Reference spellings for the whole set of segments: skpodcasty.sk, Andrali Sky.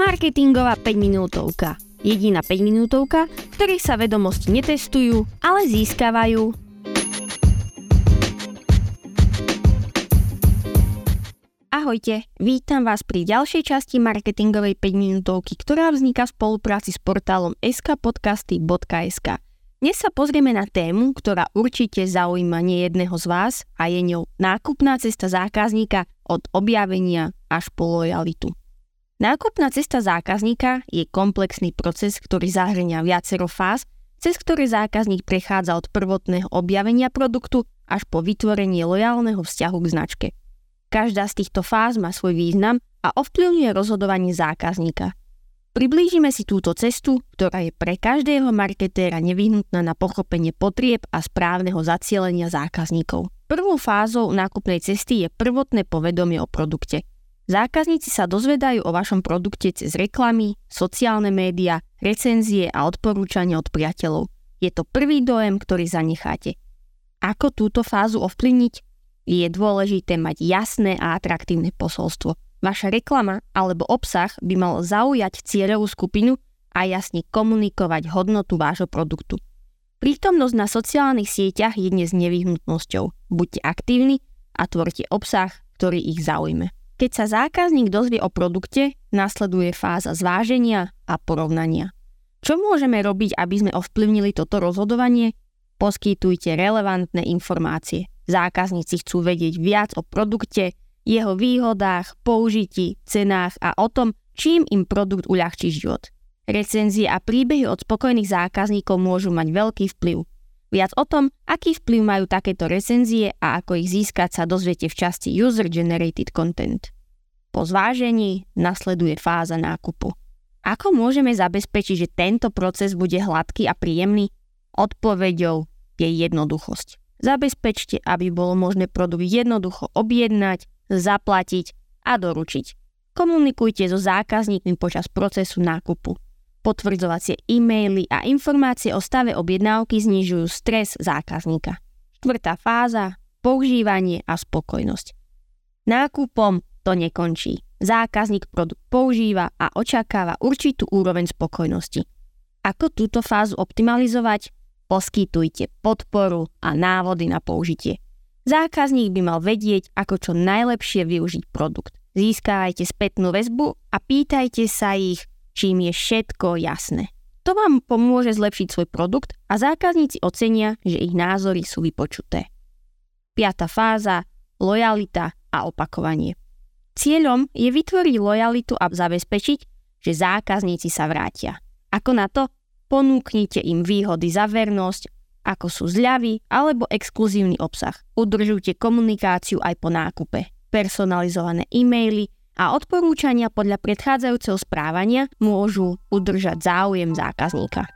Marketingová 5-minútovka. Jediná 5-minútovka, v ktorej sa vedomosti netestujú, ale získavajú. Ahojte, vítam vás pri ďalšej časti marketingovej 5-minútovky, ktorá vzniká v spolupráci s portálom skpodcasty.sk. Dnes sa pozrieme na tému, ktorá určite zaujíma nejedného z vás a je ňou nákupná cesta zákazníka od objavenia až po lojalitu. Nákupná cesta zákazníka je komplexný proces, ktorý zahŕňa viacero fáz, cez ktoré zákazník prechádza od prvotného objavenia produktu až po vytvorenie lojálneho vzťahu k značke. Každá z týchto fáz má svoj význam a ovplyvňuje rozhodovanie zákazníka. Priblížime si túto cestu, ktorá je pre každého marketéra nevyhnutná na pochopenie potrieb a správneho zacielenia zákazníkov. Prvou fázou nákupnej cesty je prvotné povedomie o produkte. Zákazníci sa dozvedajú o vašom produkte cez reklamy, sociálne médiá, recenzie a odporúčania od priateľov. Je to prvý dojem, ktorý zanecháte. Ako túto fázu ovplyvniť? Je dôležité mať jasné a atraktívne posolstvo. Vaša reklama alebo obsah by mal zaujať cieľovú skupinu a jasne komunikovať hodnotu vášho produktu. Prítomnosť na sociálnych sieťach je dnes nevyhnutnosťou. Buďte aktívni a tvorte obsah, ktorý ich zaujme. Keď sa zákazník dozvie o produkte, nasleduje fáza zváženia a porovnania. Čo môžeme robiť, aby sme ovplyvnili toto rozhodovanie? Poskytujte relevantné informácie. Zákazníci chcú vedieť viac o produkte, jeho výhodách, použití, cenách a o tom, čím im produkt uľahčí život. Recenzie a príbehy od spokojných zákazníkov môžu mať veľký vplyv. Viac o tom, aký vplyv majú takéto recenzie a ako ich získať, sa dozviete v časti User-Generated Content. Po zvážení nasleduje fáza nákupu. Ako môžeme zabezpečiť, že tento proces bude hladký a príjemný? Odpoveďou je jednoduchosť. Zabezpečte, aby bolo možné produkt jednoducho objednať, zaplatiť a doručiť. Komunikujte so zákazníkmi počas procesu nákupu. Potvrdzovacie e-maily a informácie o stave objednávky znižujú stres zákazníka. Štvrtá fáza – používanie a spokojnosť. Nákupom to nekončí. Zákazník produkt používa a očakáva určitú úroveň spokojnosti. Ako túto fázu optimalizovať? Poskytujte podporu a návody na použitie. Zákazník by mal vedieť, ako čo najlepšie využiť produkt. Získavajte spätnú väzbu a pýtajte sa ich, čím je všetko jasné. To vám pomôže zlepšiť svoj produkt a zákazníci ocenia, že ich názory sú vypočuté. Piatá fáza – lojalita a opakovanie. Cieľom je vytvoriť lojalitu a zabezpečiť, že zákazníci sa vrátia. Ako na to? Ponúknite im výhody za vernosť, ako sú zľavy alebo exkluzívny obsah. Udržujte komunikáciu aj po nákupe. Personalizované e-maily a odporúčania podľa predchádzajúceho správania môžu udržať záujem zákazníka.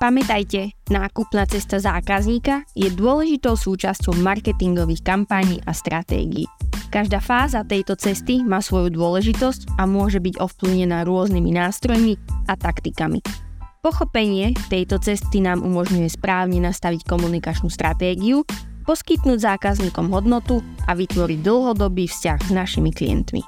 Pamätajte, nákupná cesta zákazníka je dôležitou súčasťou marketingových kampaní a stratégií. Každá fáza tejto cesty má svoju dôležitosť a môže byť ovplyvnená rôznymi nástrojmi a taktikami. Pochopenie tejto cesty nám umožňuje správne nastaviť komunikačnú stratégiu, poskytnúť zákazníkom hodnotu a vytvoriť dlhodobý vzťah s našimi klientmi.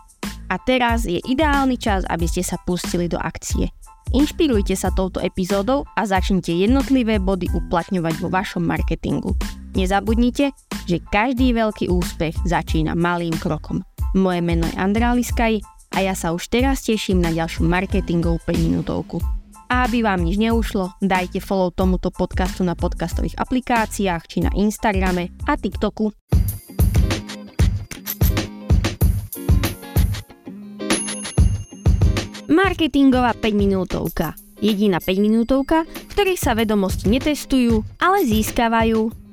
A teraz je ideálny čas, aby ste sa pustili do akcie. Inšpirujte sa touto epizódou a začnite jednotlivé body uplatňovať vo vašom marketingu. Nezabudnite, že každý veľký úspech začína malým krokom. Moje meno je Andrali Sky a ja sa už teraz teším na ďalšiu marketingovú 5-minútovku. A aby vám nič neušlo, dajte follow tomuto podcastu na podcastových aplikáciách či na Instagrame a TikToku. Marketingová 5-minútovka. Jediná 5-minútovka, v ktorej sa vedomosti netestujú, ale získavajú.